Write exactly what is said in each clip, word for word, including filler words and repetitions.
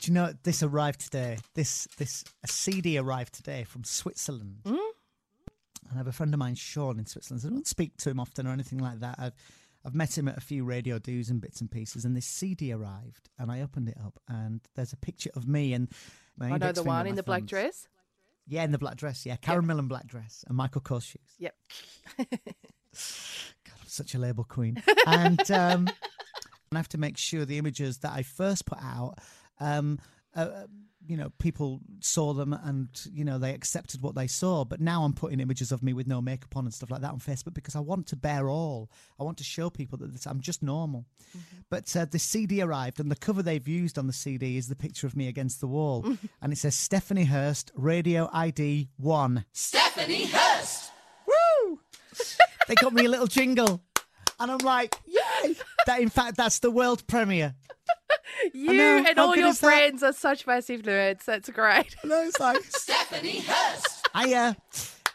Do you know, this arrived today, this this a C D arrived today from Switzerland. Mm? And I have a friend of mine, Sean, in Switzerland. So I don't speak to him often or anything like that. I've, I've met him at a few radio do's and bits and pieces. And this C D arrived and I opened it up and there's a picture of me and my I know the one in the black dress? Yeah, in the black dress, yeah. Karen Millen black dress and Michael Kors shoes. Yep. God, I'm such a label queen. And um, I have to make sure the images that I first put out Um, uh, you know, people saw them and, you know, they accepted what they saw. But now I'm putting images of me with no makeup on and stuff like that on Facebook because I want to bear all. I want to show people that this, I'm just normal. Mm-hmm. But uh, the C D arrived and the cover they've used on the C D is the picture of me against the wall. Mm-hmm. And it says Stephanie Hirst, Radio I D one. Stephanie Hirst! Woo! They got me a little jingle. And I'm like, yay! That, in fact, that's the world premiere. You know, and all your friends that? Are such massive nerds. That's great. No, it's like Stephanie Hirst. Hiya.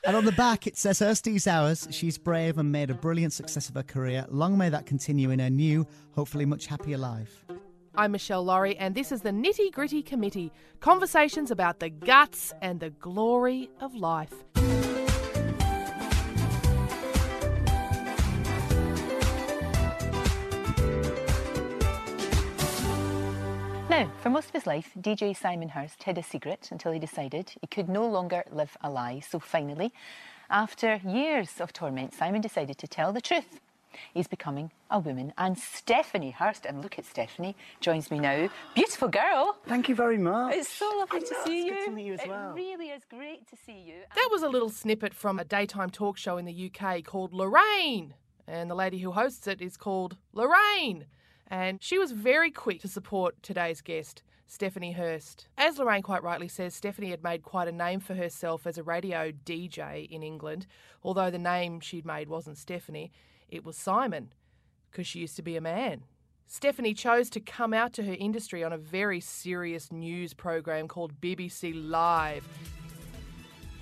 And on the back it says Hirsty's hours. She's brave and made a brilliant success of her career. Long may that continue in her new, hopefully much happier life. I'm Michelle Lorry, and this is the Nitty Gritty Committee. Conversations about the guts and the glory of life. Now, for most of his life, D J Simon Hirst hid a secret until he decided he could no longer live a lie. So finally, after years of torment, Simon decided to tell the truth. He's becoming a woman. And Stephanie Hirst, and look at Stephanie, joins me now. Beautiful girl. Thank you very much. It's so lovely to see you. It's good to meet you as well. It really is great to see you. That was a little snippet from a daytime talk show in the U K called Lorraine. And the lady who hosts it is called Lorraine. And she was very quick to support today's guest, Stephanie Hirst. As Lorraine quite rightly says, Stephanie had made quite a name for herself as a radio D J in England. Although the name she'd made wasn't Stephanie, it was Simon, because she used to be a man. Stephanie chose to come out to her industry on a very serious news program called B B C Live.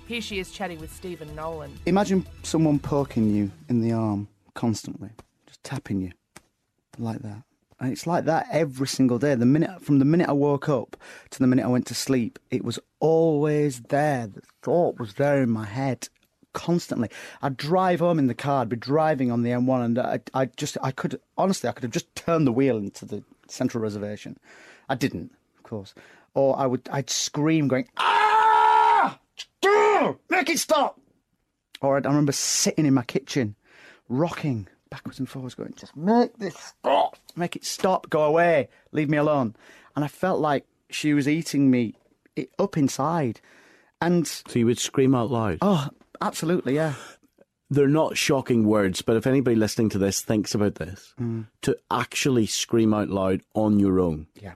Here she is chatting with Stephen Nolan. Imagine someone poking you in the arm constantly, just tapping you like that. And it's like that every single day. The minute, from the minute I woke up to the minute I went to sleep, it was always there. The thought was there in my head constantly. I'd drive home in the car, I'd be driving on the M one, and I, I just, I could, honestly, I could have just turned the wheel into the central reservation. I didn't, of course. Or I would, I'd scream going, ah! Make it stop! Or I'd, I remember sitting in my kitchen, rocking backwards and forwards going, just make this stop, make it stop, go away, leave me alone. And I felt like she was eating me up inside. And so you would scream out loud? Oh, absolutely, yeah. They're not shocking words, but if anybody listening to this thinks about this, mm. to actually scream out loud on your own, yeah,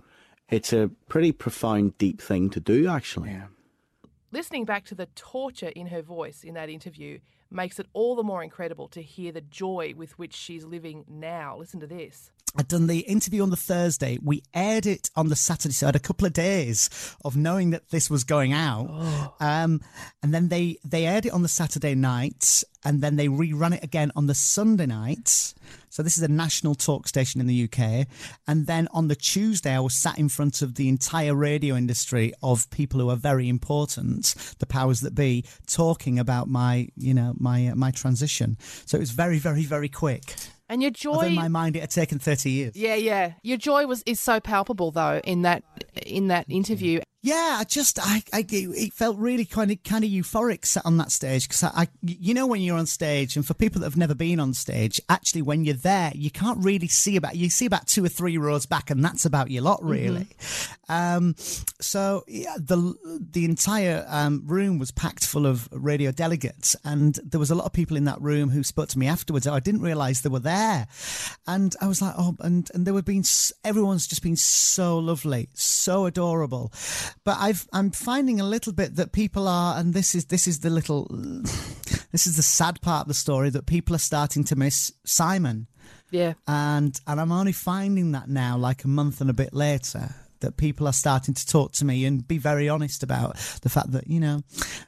it's a pretty profound, deep thing to do, actually. Yeah. Listening back to the torture in her voice in that interview makes it all the more incredible to hear the joy with which she's living now. Listen to this. I'd done the interview on the Thursday. We aired it on the Saturday, so I had a couple of days of knowing that this was going out. Oh. Um, and then they, they aired it on the Saturday night, and then they rerun it again on the Sunday night. So this is a national talk station in the U K. And then on the Tuesday, I was sat in front of the entire radio industry of people who are very important, the powers that be, talking about my, you know, my uh, my transition. So it was very, very, very quick. And your joy, although in my mind, it had taken thirty years. Yeah, yeah. Your joy was is so palpable, though, in that in that interview. Yeah, I just, I, I, it felt really kind of, kind of euphoric sat on that stage because I, I, you know, when you're on stage, and for people that have never been on stage, actually, when you're there, you can't really see about, you see about two or three rows back, and that's about your lot, really. Mm-hmm. Um, so yeah, the the entire um, room was packed full of radio delegates, and there was a lot of people in that room who spoke to me afterwards. I didn't realise they were there, and I was like, oh, and and they were being, everyone's just been so lovely, so adorable. But I've, I'm finding a little bit that people are, and this is this is the little, this is the sad part of the story, that people are starting to miss Simon. Yeah. And and I'm only finding that now, like a month and a bit later, that people are starting to talk to me and be very honest about the fact that, you know,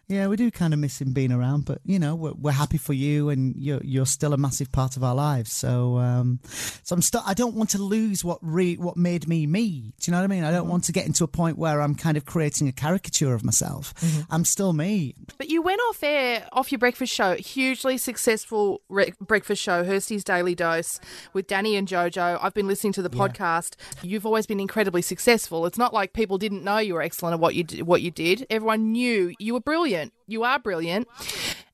yeah, we do kind of miss him being around, but, you know, we're, we're happy for you, and you're, you're still a massive part of our lives. So um, so I'm st- I don't want to lose what re- what made me me. Do you know what I mean? I don't want to get into a point where I'm kind of creating a caricature of myself. Mm-hmm. I'm still me. But you went off air, off your breakfast show, hugely successful re- breakfast show, Hirsty's Daily Dose, with Danny and Jojo. I've been listening to the yeah. podcast. You've always been incredibly successful. It's not like people didn't know you were excellent at what you did, what you did. Everyone knew you were brilliant. You are brilliant.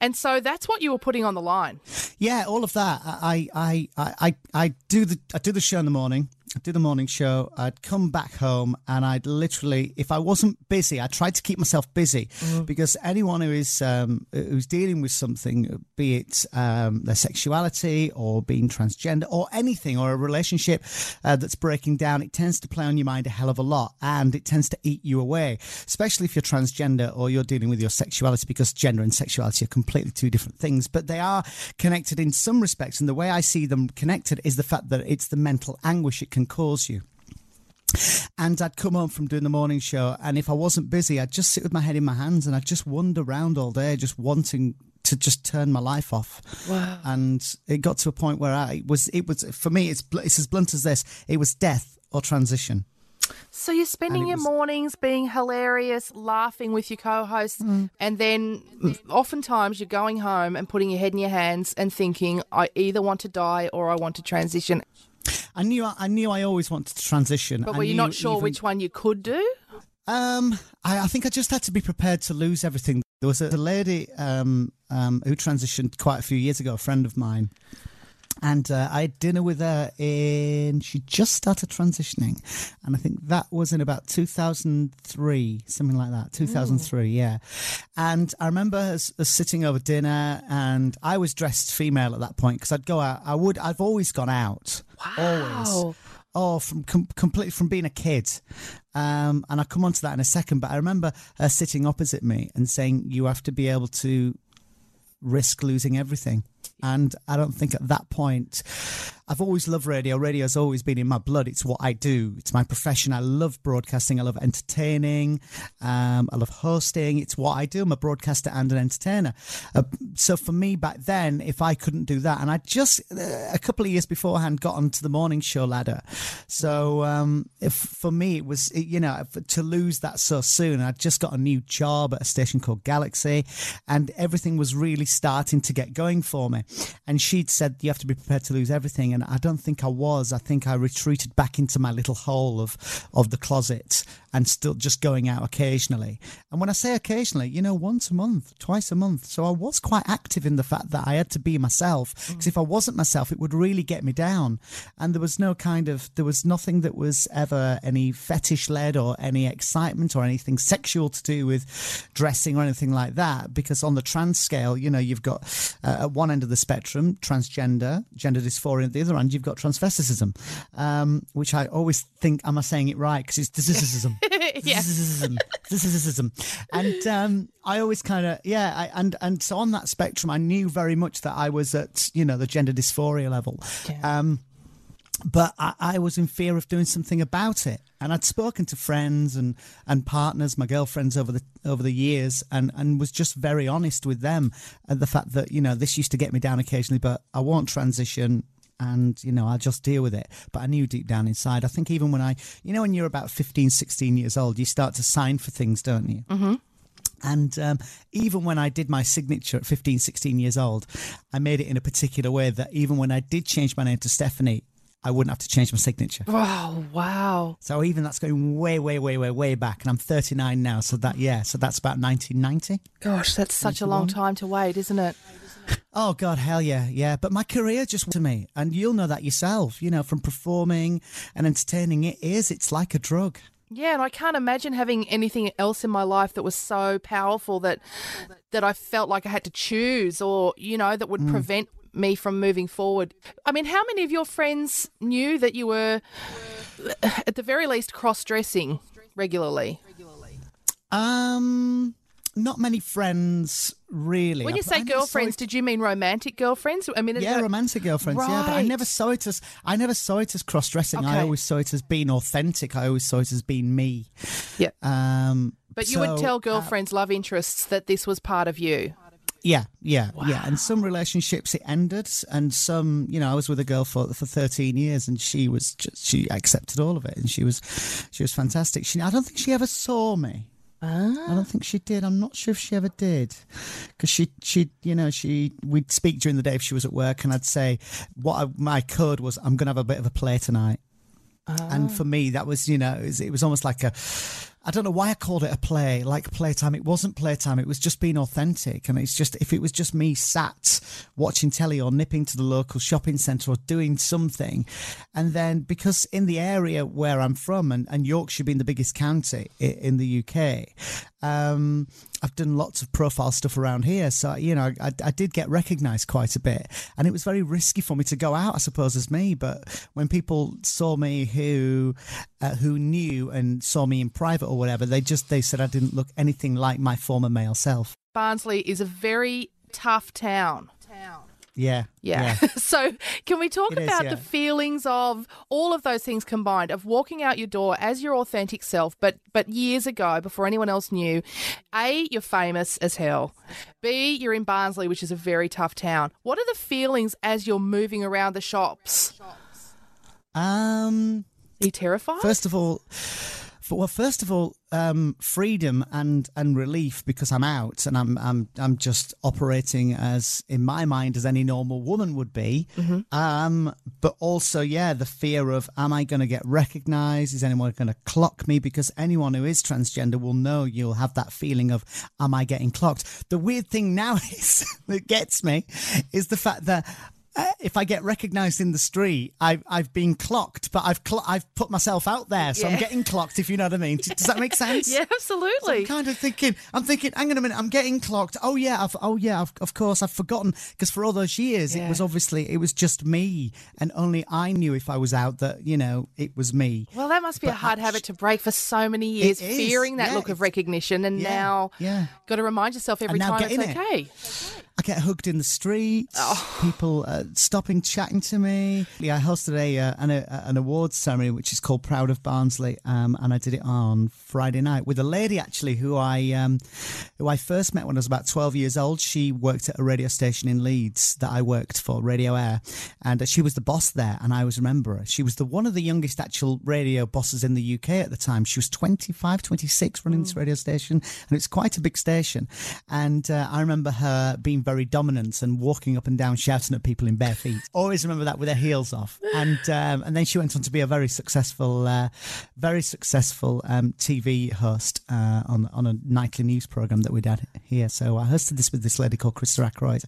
And so that's what you were putting on the line. Yeah, all of that. I I I I do the I do the show in the morning. I do the morning show. I'd come back home and I'd literally, if I wasn't busy, I tried to keep myself busy mm. because anyone who is um, who's dealing with something, be it um, their sexuality or being transgender or anything, or a relationship uh, that's breaking down, it tends to play on your mind a hell of a lot, and it tends to eat you away, especially if you're transgender or you're dealing with your sexuality, because gender and sexuality are completely two different things. But they are connected in some respects, and the way I see them connected is the fact that it's the mental anguish it can cause you. And I'd come home from doing the morning show, and if I wasn't busy, I'd just sit with my head in my hands and I'd just wander around all day, just wanting to just turn my life off. Wow. And it got to a point where I it was it was for me, it's it's as blunt as this, it was death or transition. So you're spending your was... mornings being hilarious, laughing with your co-hosts, mm. and then oftentimes you're going home and putting your head in your hands and thinking, I either want to die or I want to transition. I knew I knew I always wanted to transition. But were you not sure even, which one you could do? Um, I, I think I just had to be prepared to lose everything. There was a, a lady um, um, who transitioned quite a few years ago, a friend of mine. And uh, I had dinner with her in, she just started transitioning. And I think that was in about two thousand three, something like that, two thousand three, mm. yeah. And I remember us, us sitting over dinner, and I was dressed female at that point because I'd go out, I would, I've always gone out. Wow. Always. Oh, from com- completely from being a kid. Um, and I'll come on to that in a second, but I remember her sitting opposite me and saying, you have to be able to risk losing everything. And I don't think at that point, I've always loved radio. Radio's always been in my blood. It's what I do. It's my profession. I love broadcasting. I love entertaining. Um, I love hosting. It's what I do. I'm a broadcaster and an entertainer. Uh, so for me back then, if I couldn't do that, and I just uh, a couple of years beforehand got onto the morning show ladder. So um, if, for me, it was, you know, to lose that so soon. I'd just got a new job at a station called Galaxy, and everything was really starting to get going for me. And she'd said, you have to be prepared to lose everything. And I don't think I was. I think I retreated back into my little hole of, of the closet and still just going out occasionally. And when I say occasionally, you know, once a month, twice a month. So I was quite active in the fact that I had to be myself, because mm. if I wasn't myself, it would really get me down. And there was no kind of, there was nothing that was ever any fetish led or any excitement or anything sexual to do with dressing or anything like that. Because on the trans scale, you know, you've got uh, at one end of the spectrum, transgender, gender dysphoria. The other end, you've got transvesticism, um, which I always think, am I saying it right? Because it's dysicism. Dysicism. Dysicism. And um, I always kind of, yeah, I, and, and so on that spectrum, I knew very much that I was at, you know, the gender dysphoria level. Yeah. Um, but I, I was in fear of doing something about it. And I'd spoken to friends and, and partners, my girlfriends over the over the years, and, and was just very honest with them at the fact that, you know, this used to get me down occasionally, but I won't transition. and, you know, I'll just deal with it. But I knew deep down inside, I think even when I, you know, when you're about fifteen, sixteen years old, you start to sign for things, don't you? Mm-hmm. And um, even when I did my signature at fifteen, sixteen years old, I made it in a particular way that even when I did change my name to Stephanie, I wouldn't have to change my signature. Oh, wow. So even that's going way, way, way, way, way back. And I'm thirty-nine now. So that, yeah, so that's about nineteen ninety. Gosh, that's such a long time to wait, isn't it? Oh, God, hell yeah, yeah. But my career just to me, and you'll know that yourself, you know, from performing and entertaining, it is, it's like a drug. Yeah, and I can't imagine having anything else in my life that was so powerful that that I felt like I had to choose or, you know, that would mm. prevent me from moving forward. I mean, how many of your friends knew that you were, at the very least, cross-dressing regularly? Um, not many friends, really. When you say girlfriends, did you mean romantic girlfriends? I mean, yeah, romantic girlfriends, right. Yeah, but I never saw it as I never saw it as cross-dressing. Okay. I always saw it as being authentic. I always saw it as being me. Yeah. Um, but you so, would tell girlfriends, uh, love interests, that this was part of you. Yeah, yeah, wow. yeah. And some relationships it ended, and some, you know, I was with a girl for for thirteen years, and she was just, she accepted all of it, and she was she was fantastic. She, I don't think she ever saw me. Ah. I don't think she did. I'm not sure if she ever did, because she, she, you know, she we'd speak during the day if she was at work, and I'd say what I, my code was, I'm going to have a bit of a play tonight, ah. and for me that was, you know, it was, it was almost like a, I don't know why I called it a play, like playtime. It wasn't playtime. It was just being authentic. And it's just, if it was just me sat watching telly or nipping to the local shopping centre or doing something. And then because in the area where I'm from, and, and Yorkshire being the biggest county in the U K, um, I've done lots of profile stuff around here. So, you know, I, I did get recognised quite a bit. And it was very risky for me to go out, I suppose, as me. But when people saw me who uh, who knew and saw me in private or whatever, they just they said I didn't look anything like my former male self. Barnsley is a very tough town. Town. Yeah. Yeah. yeah. So can we talk it about is, yeah. the feelings of all of those things combined, of walking out your door as your authentic self, but but years ago, before anyone else knew, A, you're famous as hell. B, you're in Barnsley, which is a very tough town. What are the feelings as you're moving around the shops? Um, Are you terrified? First of all... Well, first of all, um, freedom and, and relief, because I'm out and I'm I'm I'm just operating as, in my mind, as any normal woman would be. Mm-hmm. Um, but also, yeah, the fear of, am I going to get recognised? Is anyone going to clock me? Because anyone who is transgender will know you'll have that feeling of, am I getting clocked? The weird thing now is that gets me is the fact that Uh, if I get recognised in the street, I've I've been clocked, but I've cl- I've put myself out there, so yeah. I'm getting clocked. If you know what I mean, does yeah. that make sense? Yeah, absolutely. So I'm kind of thinking, I'm thinking, hang on a minute, I'm getting clocked. Oh yeah, I've, oh yeah, I've, of course, I've forgotten, because for all those years, yeah. it was obviously it was just me, and only I knew if I was out that, you know, it was me. Well, that must be but a hard I, habit to break for so many years, fearing that yeah, look of recognition, and yeah, now yeah. got to remind yourself every time it's okay. It. It's okay. I get hugged in the streets, oh. people uh, stopping, chatting to me. Yeah, I hosted a, uh, an, a, an awards ceremony, which is called Proud of Barnsley, um, and I did it on Friday night with a lady, actually, who I um, who I first met when I was about twelve years old. She worked at a radio station in Leeds that I worked for, Radio Aire, and uh, she was the boss there, and I always remember her. She was the one of the youngest actual radio bosses in the U K at the time. She was twenty-five, twenty-six running mm. this radio station, and it's quite a big station. And uh, I remember her being very dominant and walking up and down shouting at people in bare feet. Always remember that, with her heels off. And um, and then she went on to be a very successful, uh, very successful um, T V host uh, on on a nightly news program that we'd had here. So I hosted this with this lady called Krista Ackroyd,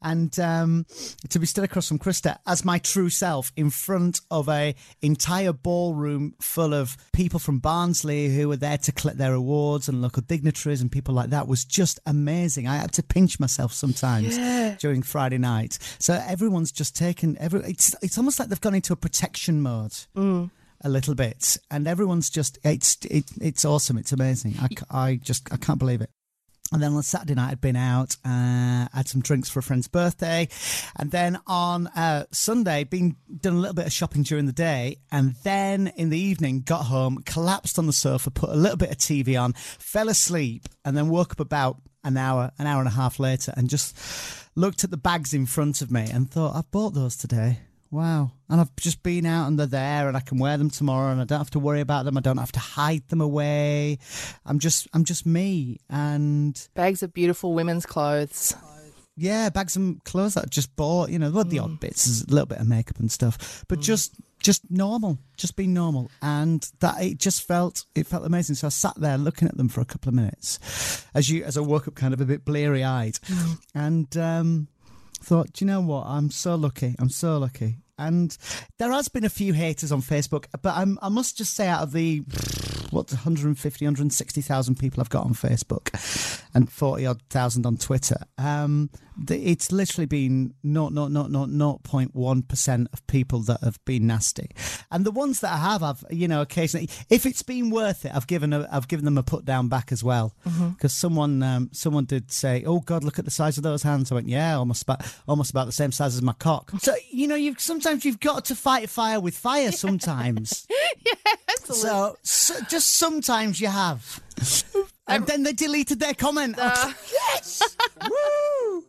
and um, to be stood across from Krista as my true self in front of a entire ballroom full of people from Barnsley who were there to collect their awards and local dignitaries and people like that was just amazing. I had to pinch myself sometimes. Times yeah. during Friday night, so everyone's just taken. Every it's it's almost like they've gone into a protection mode mm. a little bit, and everyone's just it's it, it's awesome. It's amazing. I, I just I can't believe it. And then on Saturday night, I'd been out, uh, had some drinks for a friend's birthday. And then on uh, Sunday, been done a little bit of shopping during the day. And then in the evening, got home, collapsed on the sofa, put a little bit of T V on, fell asleep, and then woke up about an hour, an hour and a half later and just looked at the bags in front of me and thought, I bought those today. Wow. And I've just been out and they're there and I can wear them tomorrow and I don't have to worry about them. I don't have to hide them away. I'm just I'm just me. And bags of beautiful women's clothes. Yeah, bags of clothes that I just bought, you know, the mm. odd bits, a little bit of makeup and stuff. But mm. just just normal, just being normal. And that it just felt, it felt amazing. So I sat there looking at them for a couple of minutes as you as I woke up kind of a bit bleary-eyed mm. and um, thought, do you know what? I'm so lucky. I'm so lucky. And there has been a few haters on Facebook, but I'm, I must just say out of the, what, one hundred fifty, one hundred sixty thousand people I've got on Facebook and forty odd thousand on Twitter, um, it's literally been zero point one percent of people that have been nasty. And the ones that I have, I've, you know, occasionally, if it's been worth it, I've given a, I've given them a put down back as well. Because mm-hmm. someone um, someone did say, oh God, look at the size of those hands. I went, yeah, almost about, almost about the same size as my cock. So, you know, you've sometimes Sometimes you've got to fight fire with fire sometimes. Yeah, absolutely. So, so just sometimes you have. And then they deleted their comment. Uh, I was like, yes! Woo!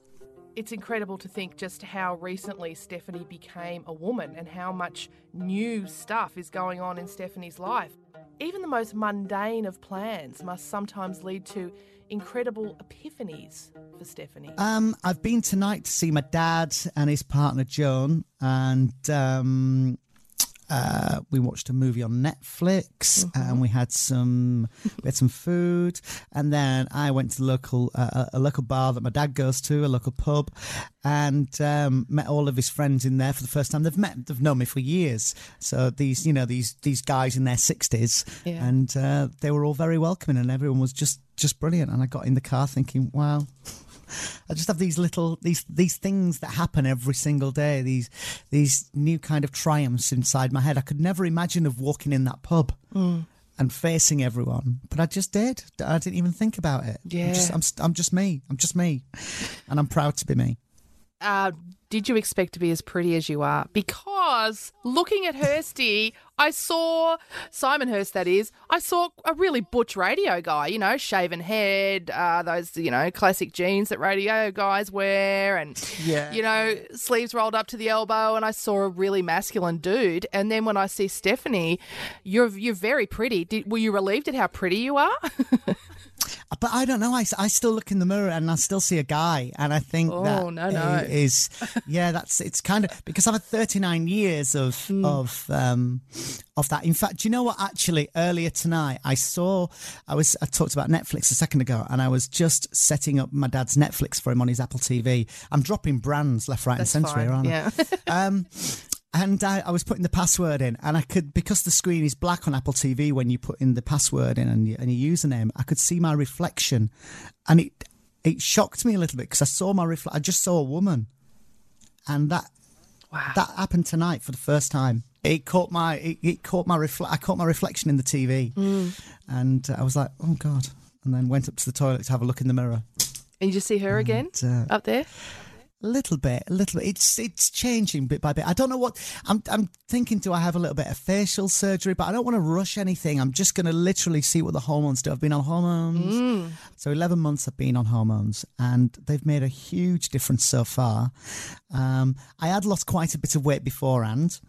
It's incredible to think just how recently Stephanie became a woman and how much new stuff is going on in Stephanie's life. Even the most mundane of plans must sometimes lead to incredible epiphanies for Stephanie. Um, I've been tonight to see my dad and his partner Joan, and um, uh, we watched a movie on Netflix, mm-hmm. and we had some we had some food, and then I went to local uh, a local bar that my dad goes to, a local pub, and um, met all of his friends in there for the first time. They've met, they've known me for years. So these, you know, these these guys in their sixties, yeah. and uh, they were all very welcoming, and everyone was just. just brilliant. And I got in the car thinking, wow, I just have these little these these things that happen every single day, these these new kind of triumphs inside my head. I could never imagine of walking in that pub mm. and facing everyone, but I just did. I didn't even think about it. Yeah, I'm just, I'm, I'm just me I'm just me and I'm proud to be me. Uh, did you expect to be as pretty as you are? Because looking at Hirsty, I saw Simon Hirst, that is, I saw a really butch radio guy, you know, shaven head, uh, those, you know, classic jeans that radio guys wear and, yeah. you know, sleeves rolled up to the elbow, and I saw a really masculine dude. And then when I see Stephanie, you're you're very pretty. Did, were you relieved at how pretty you are? But I don't know. I, I still look in the mirror and I still see a guy, and I think oh, that no, no. is yeah. That's it's kind of because I've had thirty-nine years of mm. of um, of that. In fact, you know what? Actually, earlier tonight, I saw I was I talked about Netflix a second ago, and I was just setting up my dad's Netflix for him on his Apple T V. I'm dropping brands left, right, that's and centre here, aren't yeah. I? Um, And I, I was putting the password in, and I could, because the screen is black on Apple T V when you put in the password in and, you, and your username, I could see my reflection, and it it shocked me a little bit because I saw my reflection. I just saw a woman, and that wow. that happened tonight for the first time. It caught my it, it caught my refle- I caught my reflection in the T V, mm. and I was like, oh God! And then went up to the toilet to have a look in the mirror. And you just see her and, again uh, up there. A little bit, a little bit. It's it's changing bit by bit. I don't know what I'm. I'm thinking. Do I have a little bit of facial surgery? But I don't want to rush anything. I'm just going to literally see what the hormones do. I've been on hormones, mm. so eleven months I've been on hormones, and they've made a huge difference so far. Um, I had lost quite a bit of weight beforehand.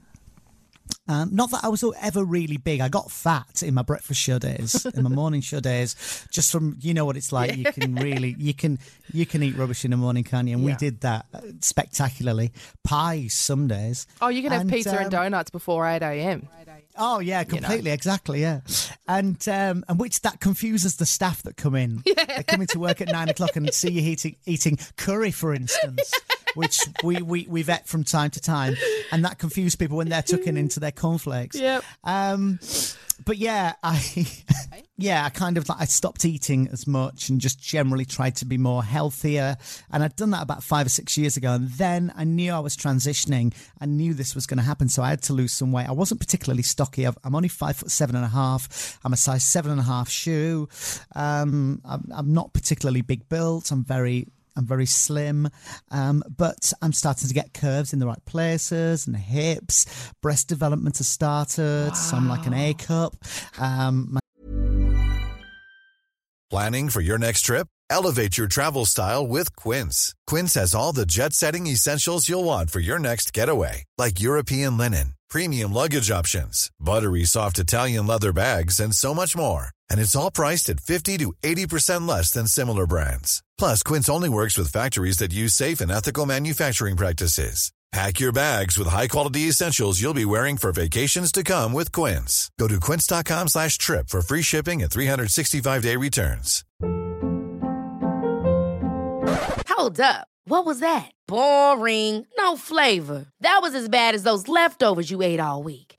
Um, not that I was ever really big. I got fat in my breakfast show days, in my morning show days, just from, you know what it's like. You can really, you can you can eat rubbish in the morning, can't you? And yeah. we did that spectacularly. Pies some days. Oh, you can have and, pizza um, and donuts before eight a.m. Oh, yeah, completely, you know. Exactly, yeah. And um, and which that confuses the staff that come in. Yeah. They come into work at nine o'clock and see you eating, eating curry, for instance. Yeah. Which we, we, we've ate from time to time. And that confused people when they're tucking into their cornflakes. Yep. Um, but yeah, I yeah, I kind of like I stopped eating as much and just generally tried to be more healthier. And I'd done that about five or six years ago. And then I knew I was transitioning. I knew this was going to happen. So I had to lose some weight. I wasn't particularly stocky. I've, I'm only five foot seven and a half. I'm a size seven and a half shoe. Um, I'm, I'm not particularly big built. I'm very... I'm very slim, um, but I'm starting to get curves in the right places and hips. Breast development has started, wow. so I'm like an A cup. Um, my- Planning for your next trip? Elevate your travel style with Quince. Quince has all the jet-setting essentials you'll want for your next getaway, like European linen, premium luggage options, buttery soft Italian leather bags, and so much more. And it's all priced at fifty to eighty percent less than similar brands. Plus, Quince only works with factories that use safe and ethical manufacturing practices. Pack your bags with high-quality essentials you'll be wearing for vacations to come with Quince. Go to quince.com slash trip for free shipping and three sixty-five day returns. Hold up. What was that? Boring. No flavor. That was as bad as those leftovers you ate all week.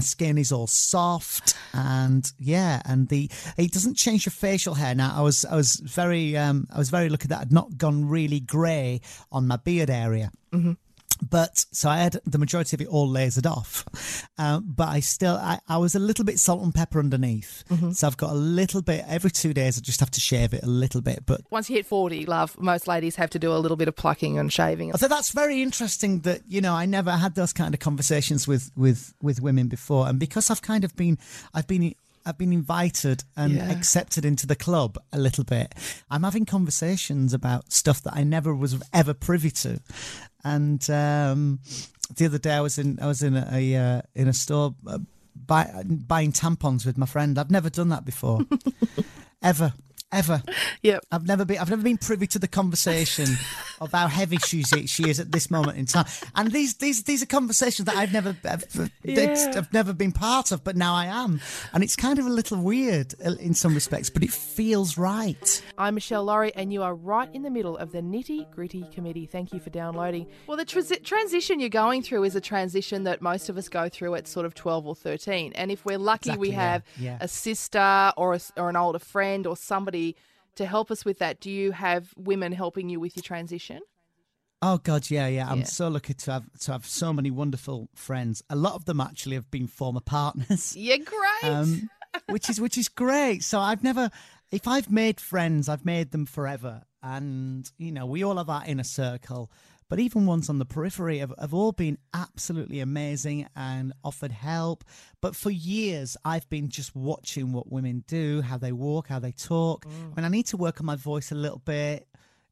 Skin is all soft and yeah, and the it doesn't change your facial hair. Now I was I was very um, I was very lucky that I'd not gone really grey on my beard area. Mm-hmm. But so I had the majority of it all lasered off, um, but I still I, I was a little bit salt and pepper underneath. Mm-hmm. So I've got a little bit every two days. I just have to shave it a little bit. But once you hit forty, love, most ladies have to do a little bit of plucking and shaving. So that's very interesting. That you know, I never had those kind of conversations with with, with women before, and because I've kind of been I've been. I've been invited and yeah. accepted into the club a little bit. I'm having conversations about stuff that I never was ever privy to. And um, the other day I was in I was in a, a uh, in a store uh, buy, buying tampons with my friend. I've never done that before, ever. Ever, yep. I've never been. I've never been privy to the conversation of how heavy she's she is at this moment in time. And these these these are conversations that I've never I've, yeah. I've never been part of, but now I am, and it's kind of a little weird in some respects, but it feels right. I'm Michelle Lorry, and you are right in the middle of the Nitty Gritty Committee. Thank you for downloading. Well, the tra- transition you're going through is a transition that most of us go through at sort of twelve or thirteen, and if we're lucky, exactly, we have yeah. Yeah. a sister or a, or an older friend or somebody to help us with that. Do you have women helping you with your transition? Oh God, yeah, yeah. I'm yeah. so lucky to have to have so many wonderful friends. A lot of them actually have been former partners. Yeah, great. Um, which is which is great. So I've never, if I've made friends, I've made them forever. And you know, we all have our inner circle. But even ones on the periphery have, have all been absolutely amazing and offered help. But for years, I've been just watching what women do, how they walk, how they talk. Mm. When I need to work on my voice a little bit,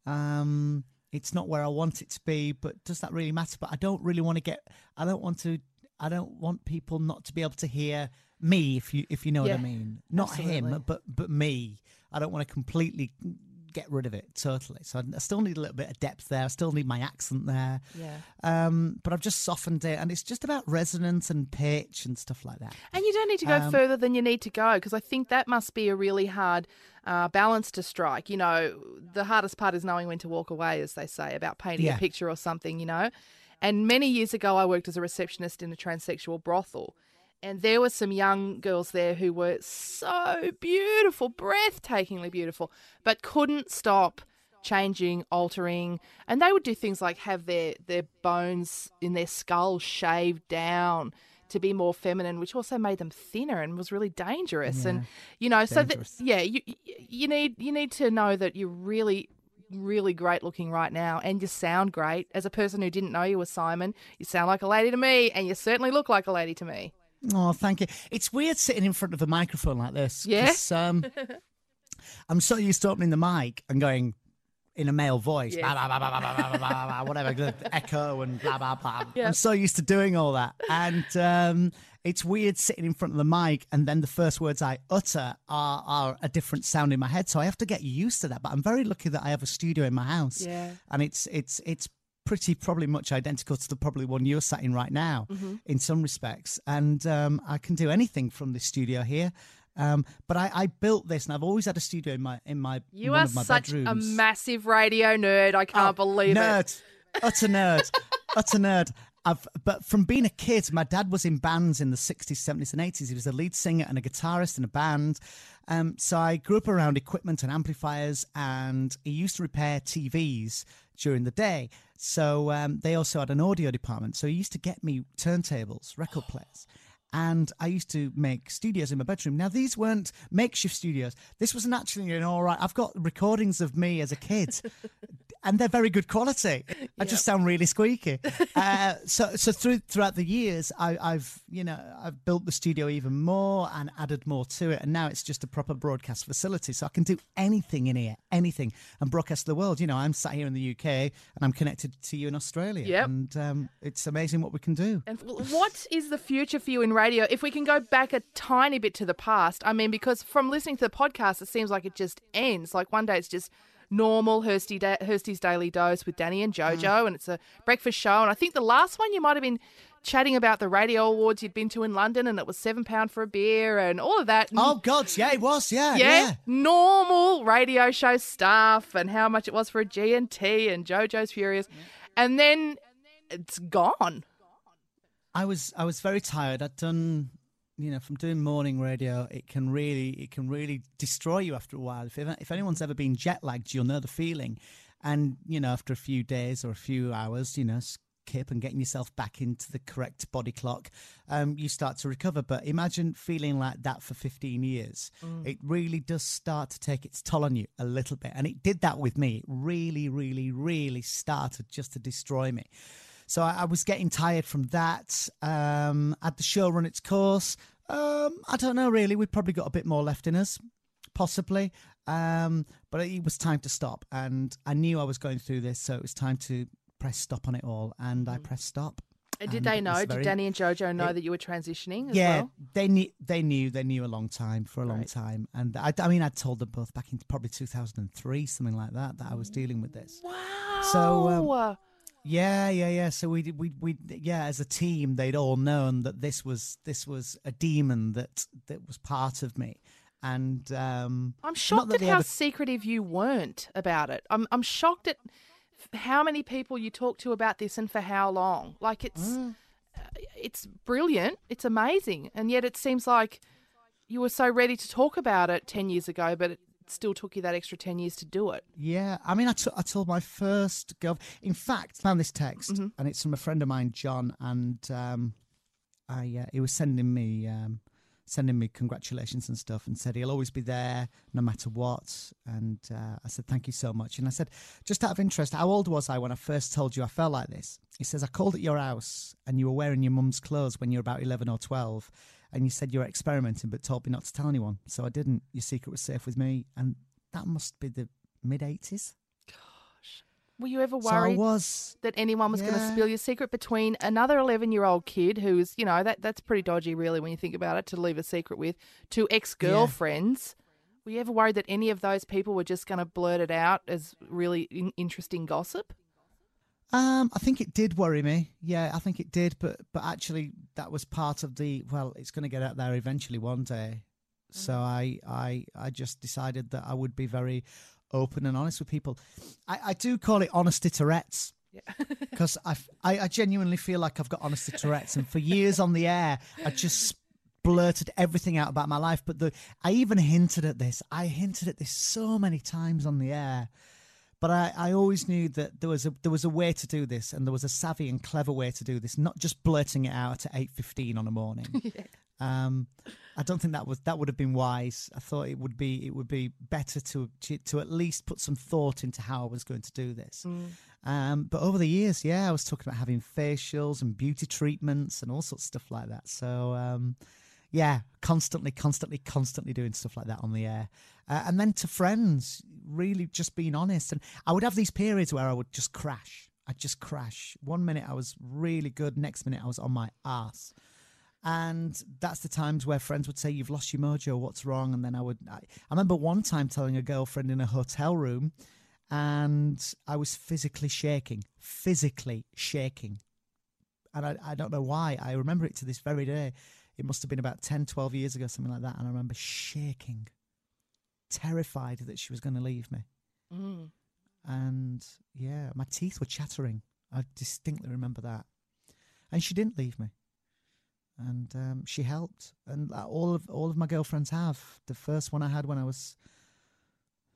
um, it's not where I want it to be, but does that really matter? But I don't really want to get, I don't want to, I don't want people not to be able to hear me, if you if you know yeah, what I mean. Not absolutely. him, but but me. I don't want to completely get rid of it totally. So I still need a little bit of depth there. I still need my accent there. Yeah. Um, but I've just softened it, and it's just about resonance and pitch and stuff like that. And you don't need to go um, further than you need to go, because I think that must be a really hard uh, balance to strike. You know, the hardest part is knowing when to walk away, as they say, about painting yeah. a picture or something, you know. And many years ago, I worked as a receptionist in a transsexual brothel. And there were some young girls there who were so beautiful, breathtakingly beautiful, but couldn't stop changing, altering. And they would do things like have their, their bones in their skull shaved down to be more feminine, which also made them thinner and was really dangerous. Yeah. And, you know, dangerous. so that, yeah, you, you need, you need to know that you're really, really great looking right now, and you sound great. As a person who didn't know you was Simon, you sound like a lady to me, and you certainly look like a lady to me. Oh, thank you. It's weird sitting in front of a microphone like this. Yes. Yeah. Um, I'm so used to opening the mic and going in a male voice, yeah. blah, blah, blah, blah, blah, blah, blah, blah, whatever, echo and blah, blah, blah. Yeah. I'm so used to doing all that. And um, it's weird sitting in front of the mic, and then the first words I utter are, are a different sound in my head. So I have to get used to that. But I'm very lucky that I have a studio in my house. Yeah. And it's it's it's. pretty probably much identical to the probably one you're sat in right now, mm-hmm. in some respects. And um, I can do anything from this studio here. Um, but I, I built this, and I've always had a studio in my in my you one of my bedrooms. You are such a massive radio nerd. I can't oh, believe nerd. it. Nerd. Utter nerd. Utter nerd. I've, but from being a kid, my dad was in bands in the sixties, seventies and eighties. He was a lead singer and a guitarist in a band. Um, so I grew up around equipment and amplifiers, and he used to repair T Vs during the day. So um, they also had an audio department. So he used to get me turntables, record players. And I used to make studios in my bedroom. Now, these weren't makeshift studios. This was an actually an all right. I've got recordings of me as a kid, and they're very good quality. I yep. just sound really squeaky. Uh, so, so through throughout the years, I, I've you know I've built the studio even more and added more to it, and now it's just a proper broadcast facility. So I can do anything in here, anything, and broadcast to the world. You know, I'm sat here in the U K, and I'm connected to you in Australia, yep. and um, it's amazing what we can do. And what is the future for you in radio? If we can go back a tiny bit to the past, I mean, because from listening to the podcast, it seems like it just ends. Like one day it's just normal Hirsty da- Hirsty's Daily Dose with Danny and Jojo, mm. and it's a breakfast show. And I think the last one you might have been chatting about the radio awards you'd been to in London, and it was seven pound for a beer and all of that. Oh God, yeah, it was, yeah, yeah, yeah. Normal radio show stuff and how much it was for a G and T, and Jojo's furious, yeah. and then it's gone. I was I was very tired. I'd done, you know, from doing morning radio, it can really it can really destroy you after a while. If if anyone's ever been jet lagged, you'll know the feeling. And you know, after a few days or a few hours, you know, skip and getting yourself back into the correct body clock, um, you start to recover. But imagine feeling like that for fifteen years. Mm. It really does start to take its toll on you a little bit, and it did that with me. It really, really, really started just to destroy me. So I, I was getting tired from that. Um, had the show run its course. Um, I don't know, really. We'd probably got a bit more left in us, possibly. Um, but it was time to stop. And I knew I was going through this, so it was time to press stop on it all. And I pressed stop. And did they know? Very, did Danny and Jojo know it, that you were transitioning as yeah, well? Yeah, they knew, they knew. They knew a long time, for a long right. time. And I, I mean, I told them both back in probably two thousand three, something like that, that I was dealing with this. Wow. So... Um, Yeah, yeah, yeah. So we, we, we, yeah. As a team, they'd all known that this was this was a demon that that was part of me, and um, I'm shocked at how ever... secretive you weren't about it. I'm I'm shocked at how many people you talked to about this and for how long. Like it's mm. it's brilliant, it's amazing, and yet it seems like you were so ready to talk about it ten years ago, but. It, still took you that extra ten years to do it. Yeah. I mean, I, t- I told my first girl, in fact, found this text mm-hmm. and it's from a friend of mine, John. And, um, I, uh, he was sending me, um, sending me congratulations and stuff, and said, he'll always be there no matter what. And, uh, I said, thank you so much. And I said, just out of interest, how old was I when I first told you I felt like this? He says, I called at your house and you were wearing your mum's clothes when you were about eleven or twelve. And you said you were experimenting, but told me not to tell anyone. So I didn't. Your secret was safe with me. And that must be the mid-eighties. Gosh. Were you ever worried so was, that anyone was yeah. going to spill your secret between another eleven-year-old kid who's, you know, that that's pretty dodgy, really, when you think about it, to leave a secret with, to ex-girlfriends. Yeah. Were you ever worried that any of those people were just going to blurt it out as really in- interesting gossip? Um, I think it did worry me. Yeah, I think it did. But but actually, that was part of the, well, it's going to get out there eventually one day. Mm. So I, I I just decided that I would be very open and honest with people. I, I do call it honesty Tourette's. Because yeah. I, I genuinely feel like I've got honesty Tourette's. And for years on the air, I just blurted everything out about my life. But the, I even hinted at this. I hinted at this so many times on the air. But I, I always knew that there was a there was a way to do this, and there was a savvy and clever way to do this, not just blurting it out at eight fifteen on a morning. yeah. um, I don't think that was that would have been wise. I thought it would be it would be better to to at least put some thought into how I was going to do this. Mm. Um, but over the years, yeah, I was talking about having facials and beauty treatments and all sorts of stuff like that. So. Um, Yeah, constantly, constantly, constantly doing stuff like that on the air. Uh, and then to friends, really just being honest. And I would have these periods where I would just crash. I'd just crash. One minute I was really good. Next minute I was on my ass. And that's the times where friends would say, you've lost your mojo, what's wrong? And then I would... I, I remember one time telling a girlfriend in a hotel room, and I was physically shaking, physically shaking. And I, I don't know why. I remember it to this very day. It must have been about ten, twelve years ago, something like that. And I remember shaking, terrified that she was going to leave me. Mm. And, yeah, my teeth were chattering. I distinctly remember that. And she didn't leave me. And um, she helped. And all of all of my girlfriends have. The first one I had when I was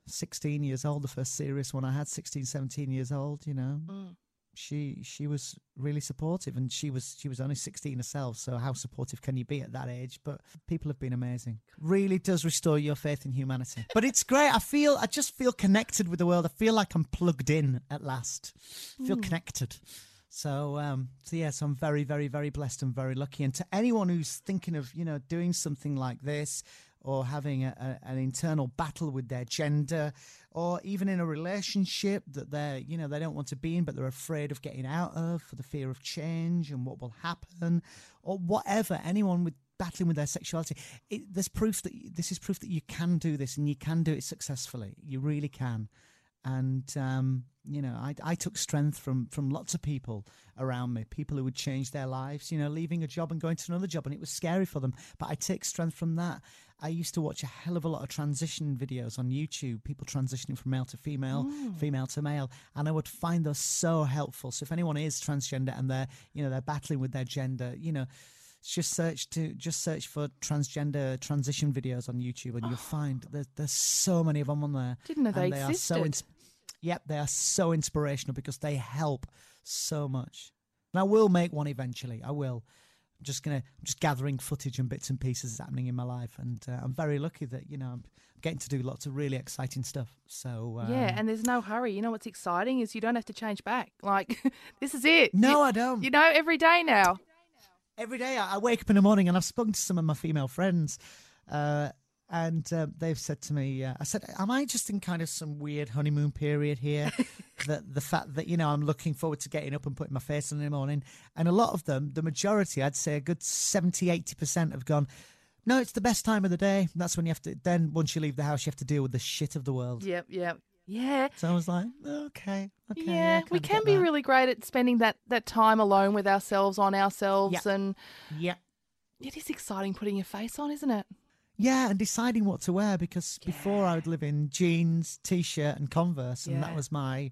sixteen years old, the first serious one I had, sixteen, seventeen years old, you know. Mm. She she was really supportive, and she was she was only sixteen herself, so how supportive can you be at that age? But people have been amazing. Really does restore your faith in humanity. But it's great. I feel I just feel connected with the world. I feel like I'm plugged in at last. I feel mm. connected. So um, so yes, yeah, so I'm very, very, very blessed and very lucky. And to anyone who's thinking of, you know, doing something like this, or having a, a, an internal battle with their gender, or even in a relationship that they're, you know, they don't want to be in, but they're afraid of getting out of for the fear of change and what will happen, or whatever, anyone with battling with their sexuality, it, there's proof that this is proof that you can do this, and you can do it successfully. You really can. And, um, you know, I, I took strength from from lots of people around me, people who would change their lives, you know, leaving a job and going to another job. And it was scary for them. But I take strength from that. I used to watch a hell of a lot of transition videos on YouTube, people transitioning from male to female, mm. female to male. And I would find those so helpful. So if anyone is transgender and they're, you know, they're battling with their gender, you know, just search to just search for transgender transition videos on YouTube, and oh. you'll find there's, there's so many of them on there. Didn't know they, and they existed. Are so ins- yep, they are so inspirational because they help so much. And I will make one eventually. I will. I'm just gonna I'm just gathering footage and bits and pieces happening in my life, and uh, I'm very lucky that you know I'm getting to do lots of really exciting stuff. So um, yeah, and there's no hurry. You know what's exciting is you don't have to change back. Like this is it. No, you, I don't. You know, every day now. Every day I wake up in the morning, and I've spoken to some of my female friends uh, and uh, they've said to me, uh, I said, am I just in kind of some weird honeymoon period here? That the fact that, you know, I'm looking forward to getting up and putting my face on in the morning. And a lot of them, the majority, I'd say a good seventy, eighty percent have gone, no, it's the best time of the day. That's when you have to, then once you leave the house, you have to deal with the shit of the world. Yep, yep. Yeah. So I was like, okay, okay. Yeah, yeah we can be that. really great at spending that, that time alone with ourselves, on ourselves. Yep. And yeah, it is exciting putting your face on, isn't it? Yeah, and deciding what to wear, because yeah. before I would live in jeans, T-shirt and Converse, and yeah. that was my...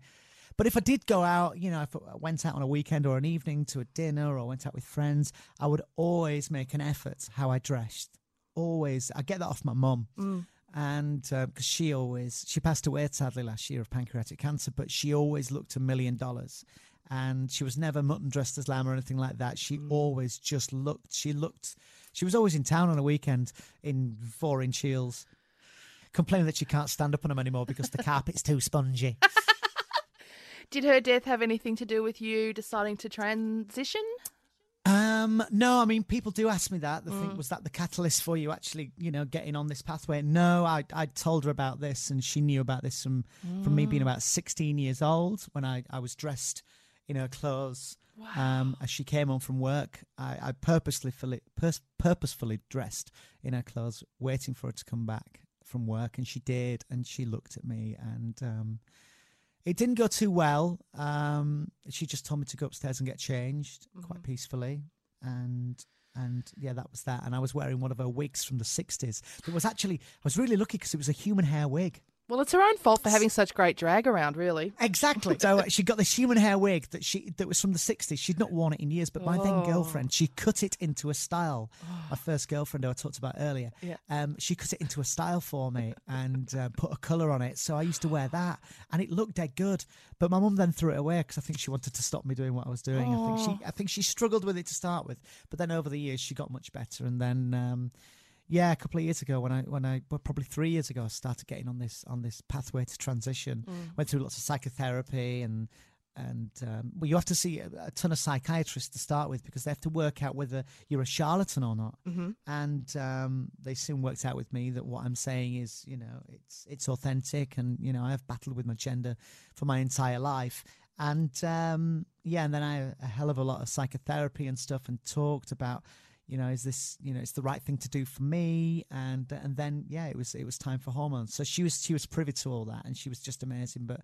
But if I did go out, you know, if I went out on a weekend or an evening to a dinner or went out with friends, I would always make an effort how I dressed. Always. I get that off my mum. Mm. And because um, she always, she passed away sadly last year of pancreatic cancer, but she always looked a million dollars, and she was never mutton dressed as lamb or anything like that. She mm. always just looked, she looked, she was always in town on a weekend in four inch heels, complaining that she can't stand up on them anymore because the carpet's too spongy. Did her death have anything to do with you deciding to transition? Um, no, I mean, people do ask me that. They mm. think, was that the catalyst for you actually, you know, getting on this pathway? No, I I told her about this, and she knew about this from, mm. from me being about sixteen years old, when I, I was dressed in her clothes. Wow. Um, as she came home from work, I, I purposely, pers- purposefully dressed in her clothes, waiting for her to come back from work. And she did. And she looked at me, and um, it didn't go too well. Um, she just told me to go upstairs and get changed mm-hmm. quite peacefully. And and yeah, that was that. And I was wearing one of her wigs from the sixties. It was actually, I was really lucky because it was a human hair wig. Well, it's her own fault for having such great drag around, really. Exactly. So she got this human hair wig that she that was from the sixties. She'd not worn it in years, but my oh. then girlfriend, she cut it into a style. Oh. My first girlfriend, who I talked about earlier, yeah. um, she cut it into a style for me and uh, put a colour on it. So I used to wear that, and it looked dead good. But my mum then threw it away because I think she wanted to stop me doing what I was doing. Oh. I think she, I think she struggled with it to start with, but then over the years she got much better, and then. Um, Yeah, a couple of years ago, when I when I well, probably three years ago, I started getting on this on this pathway to transition. Mm. Went through lots of psychotherapy, and and um, well, you have to see a, a ton of psychiatrists to start with, because they have to work out whether you're a charlatan or not. Mm-hmm. And um, they soon worked out with me that what I'm saying is, you know, it's it's authentic, and you know, I have battled with my gender for my entire life. And um, yeah, and then I had a hell of a lot of psychotherapy and stuff, and talked about. You know, is this, you know, it's the right thing to do for me? And and then, yeah, it was it was time for hormones. So she was she was privy to all that, and she was just amazing. But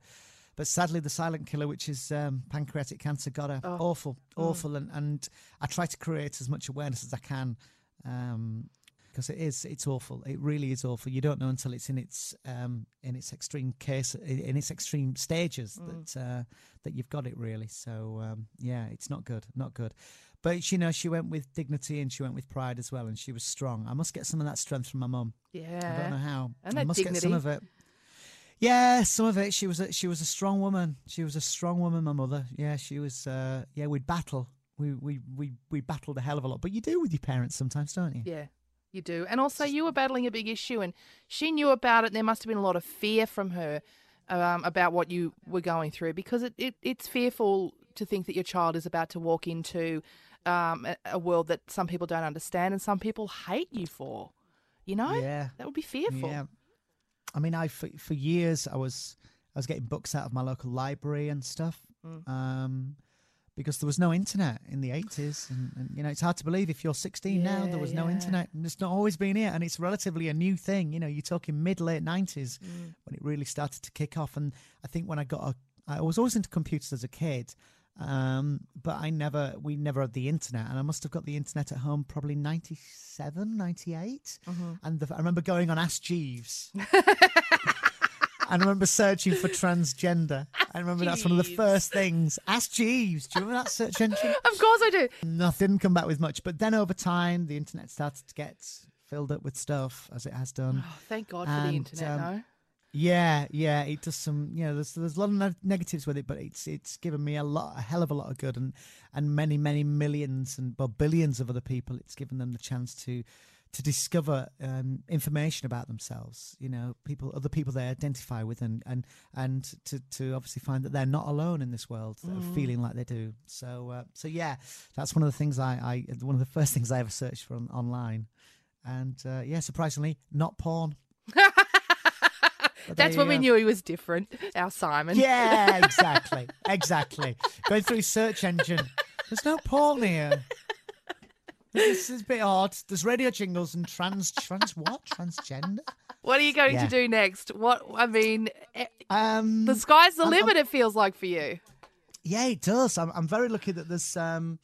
but sadly, the silent killer, which is um, pancreatic cancer, got her. Oh. Awful, awful. Mm. And, and I try to create as much awareness as I can. Um, because it is, it's awful. It really is awful. You don't know until it's in its um, in its extreme case, in its extreme stages mm. that uh, that you've got it really. So um, yeah, it's not good, not good. But you know, she went with dignity and she went with pride as well, and she was strong. I must get some of that strength from my mum. Yeah, I don't know how. And I must dignity. get some of it. Yeah, some of it. She was a, she was a strong woman. She was a strong woman, my mother. Yeah, she was. Uh, yeah, we'd battle. We we we we battled a hell of a lot. But you do with your parents sometimes, don't you? Yeah, you do. And also, you were battling a big issue, and she knew about it. There must have been a lot of fear from her um, about what you were going through, because it, it it's fearful to think that your child is about to walk into um, a, a world that some people don't understand and some people hate you for. You know, yeah, that would be fearful. Yeah. I mean, I for, for years I was I was getting books out of my local library and stuff, mm. um, because there was no internet in the eighties, and, and you know, it's hard to believe if you're sixteen yeah, now there was yeah. no internet. And it's not always been here, and it's relatively a new thing. You know, you're talking mid late nineties mm. when it really started to kick off. And I think when I got a, I was always into computers as a kid, um, but I never we never had the internet, and I must have got the internet at home probably ninety-seven, ninety-eight mm-hmm. and the, I remember going on Ask Jeeves. And I remember searching for transgender. Ask I remember Jeeves. That's one of the first things. Ask Jeeves. Do you remember that search engine? Of course I do. Nothing come back with much. But then over time, the internet started to get filled up with stuff, as it has done. Oh, thank God and, for the internet, um, no? Yeah, yeah. It does some, you know, there's, there's a lot of ne- negatives with it, but it's it's given me a lot, a hell of a lot of good. And, and many, many millions and well, billions of other people, it's given them the chance to... to discover um, information about themselves, you know, people, other people they identify with, and and, and to, to obviously find that they're not alone in this world, mm. of feeling like they do. So, uh, so yeah, that's one of the things I, I, one of the first things I ever searched for on, online. And uh, yeah, surprisingly, not porn. But that's when we knew he was different, our Simon. Yeah, exactly, exactly. Going through search engine, there's no porn here. This is a bit odd. There's radio jingles and trans, trans what? Transgender? What are you going yeah. to do next? What, I mean, um, the sky's the I'm, limit, I'm, it feels like for you. Yeah, it does. I'm, I'm very lucky that there's, um,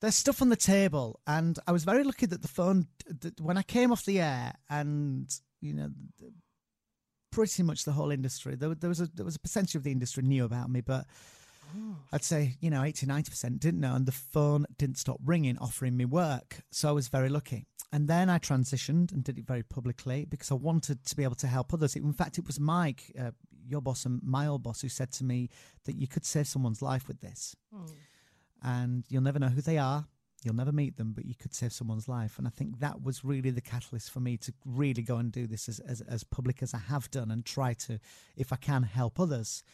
there's stuff on the table. And I was very lucky that the phone, that when I came off the air and, you know, pretty much the whole industry, there, there was a, there was a percentage of the industry knew about me, but... I'd say, you know, eighty, ninety percent didn't know. And the phone didn't stop ringing, offering me work. So I was very lucky. And then I transitioned and did it very publicly because I wanted to be able to help others. In fact, it was Mike, uh, your boss and my old boss, who said to me that you could save someone's life with this. Mm. And you'll never know who they are. You'll never meet them, but you could save someone's life. And I think that was really the catalyst for me to really go and do this as, as, as public as I have done and try to, if I can, help others.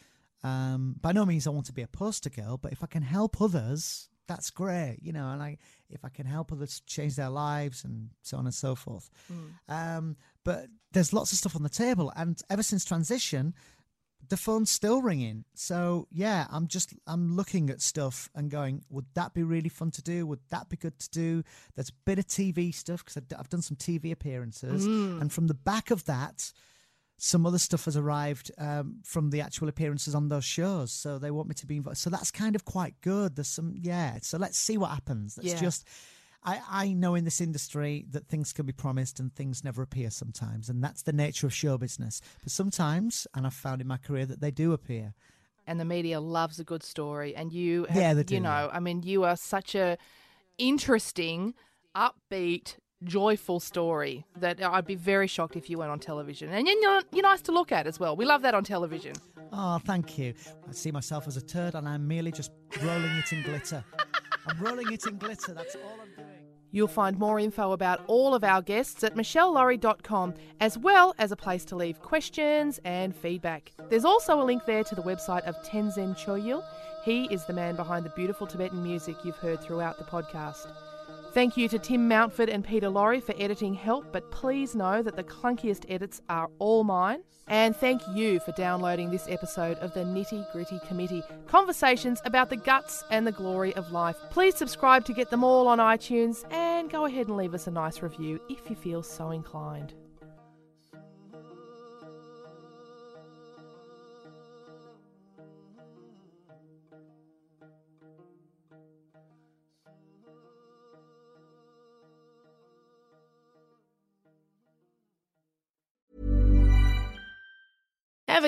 Um, by no means I want to be a poster girl, but if I can help others, that's great, you know. And I, if I can help others change their lives and so on and so forth. Mm. Um, but there's lots of stuff on the table, and ever since transition, the phone's still ringing. So yeah, I'm just I'm looking at stuff and going, would that be really fun to do? Would that be good to do? There's a bit of T V stuff because I've done some T V appearances, mm. and from the back of that. Some other stuff has arrived um, from the actual appearances on those shows. So they want me to be involved. So that's kind of quite good. There's some, yeah. So let's see what happens. That's yeah. just, I, I know in this industry that things can be promised and things never appear sometimes. And that's the nature of show business. But sometimes, and I've found in my career that they do appear. And the media loves a good story. And you, have, yeah, they do, you know, yeah. I mean, you are such a interesting, upbeat, joyful story that I'd be very shocked if you went on television. And you're, you're nice to look at as well. We love that on television. Oh, thank you. I see myself as a turd and I'm merely just rolling it in glitter. I'm rolling it in glitter. That's all I'm doing. You'll find more info about all of our guests at michelle lorry dot com, as well as a place to leave questions and feedback. There's also a link there to the website of Tenzin Choyil. He is the man behind the beautiful Tibetan music you've heard throughout the podcast. Thank you to Tim Mountford and Peter Lorry for editing help, but please know that the clunkiest edits are all mine. And thank you for downloading this episode of the Nitty Gritty Committee, conversations about the guts and the glory of life. Please subscribe to get them all on iTunes and go ahead and leave us a nice review if you feel so inclined. Ever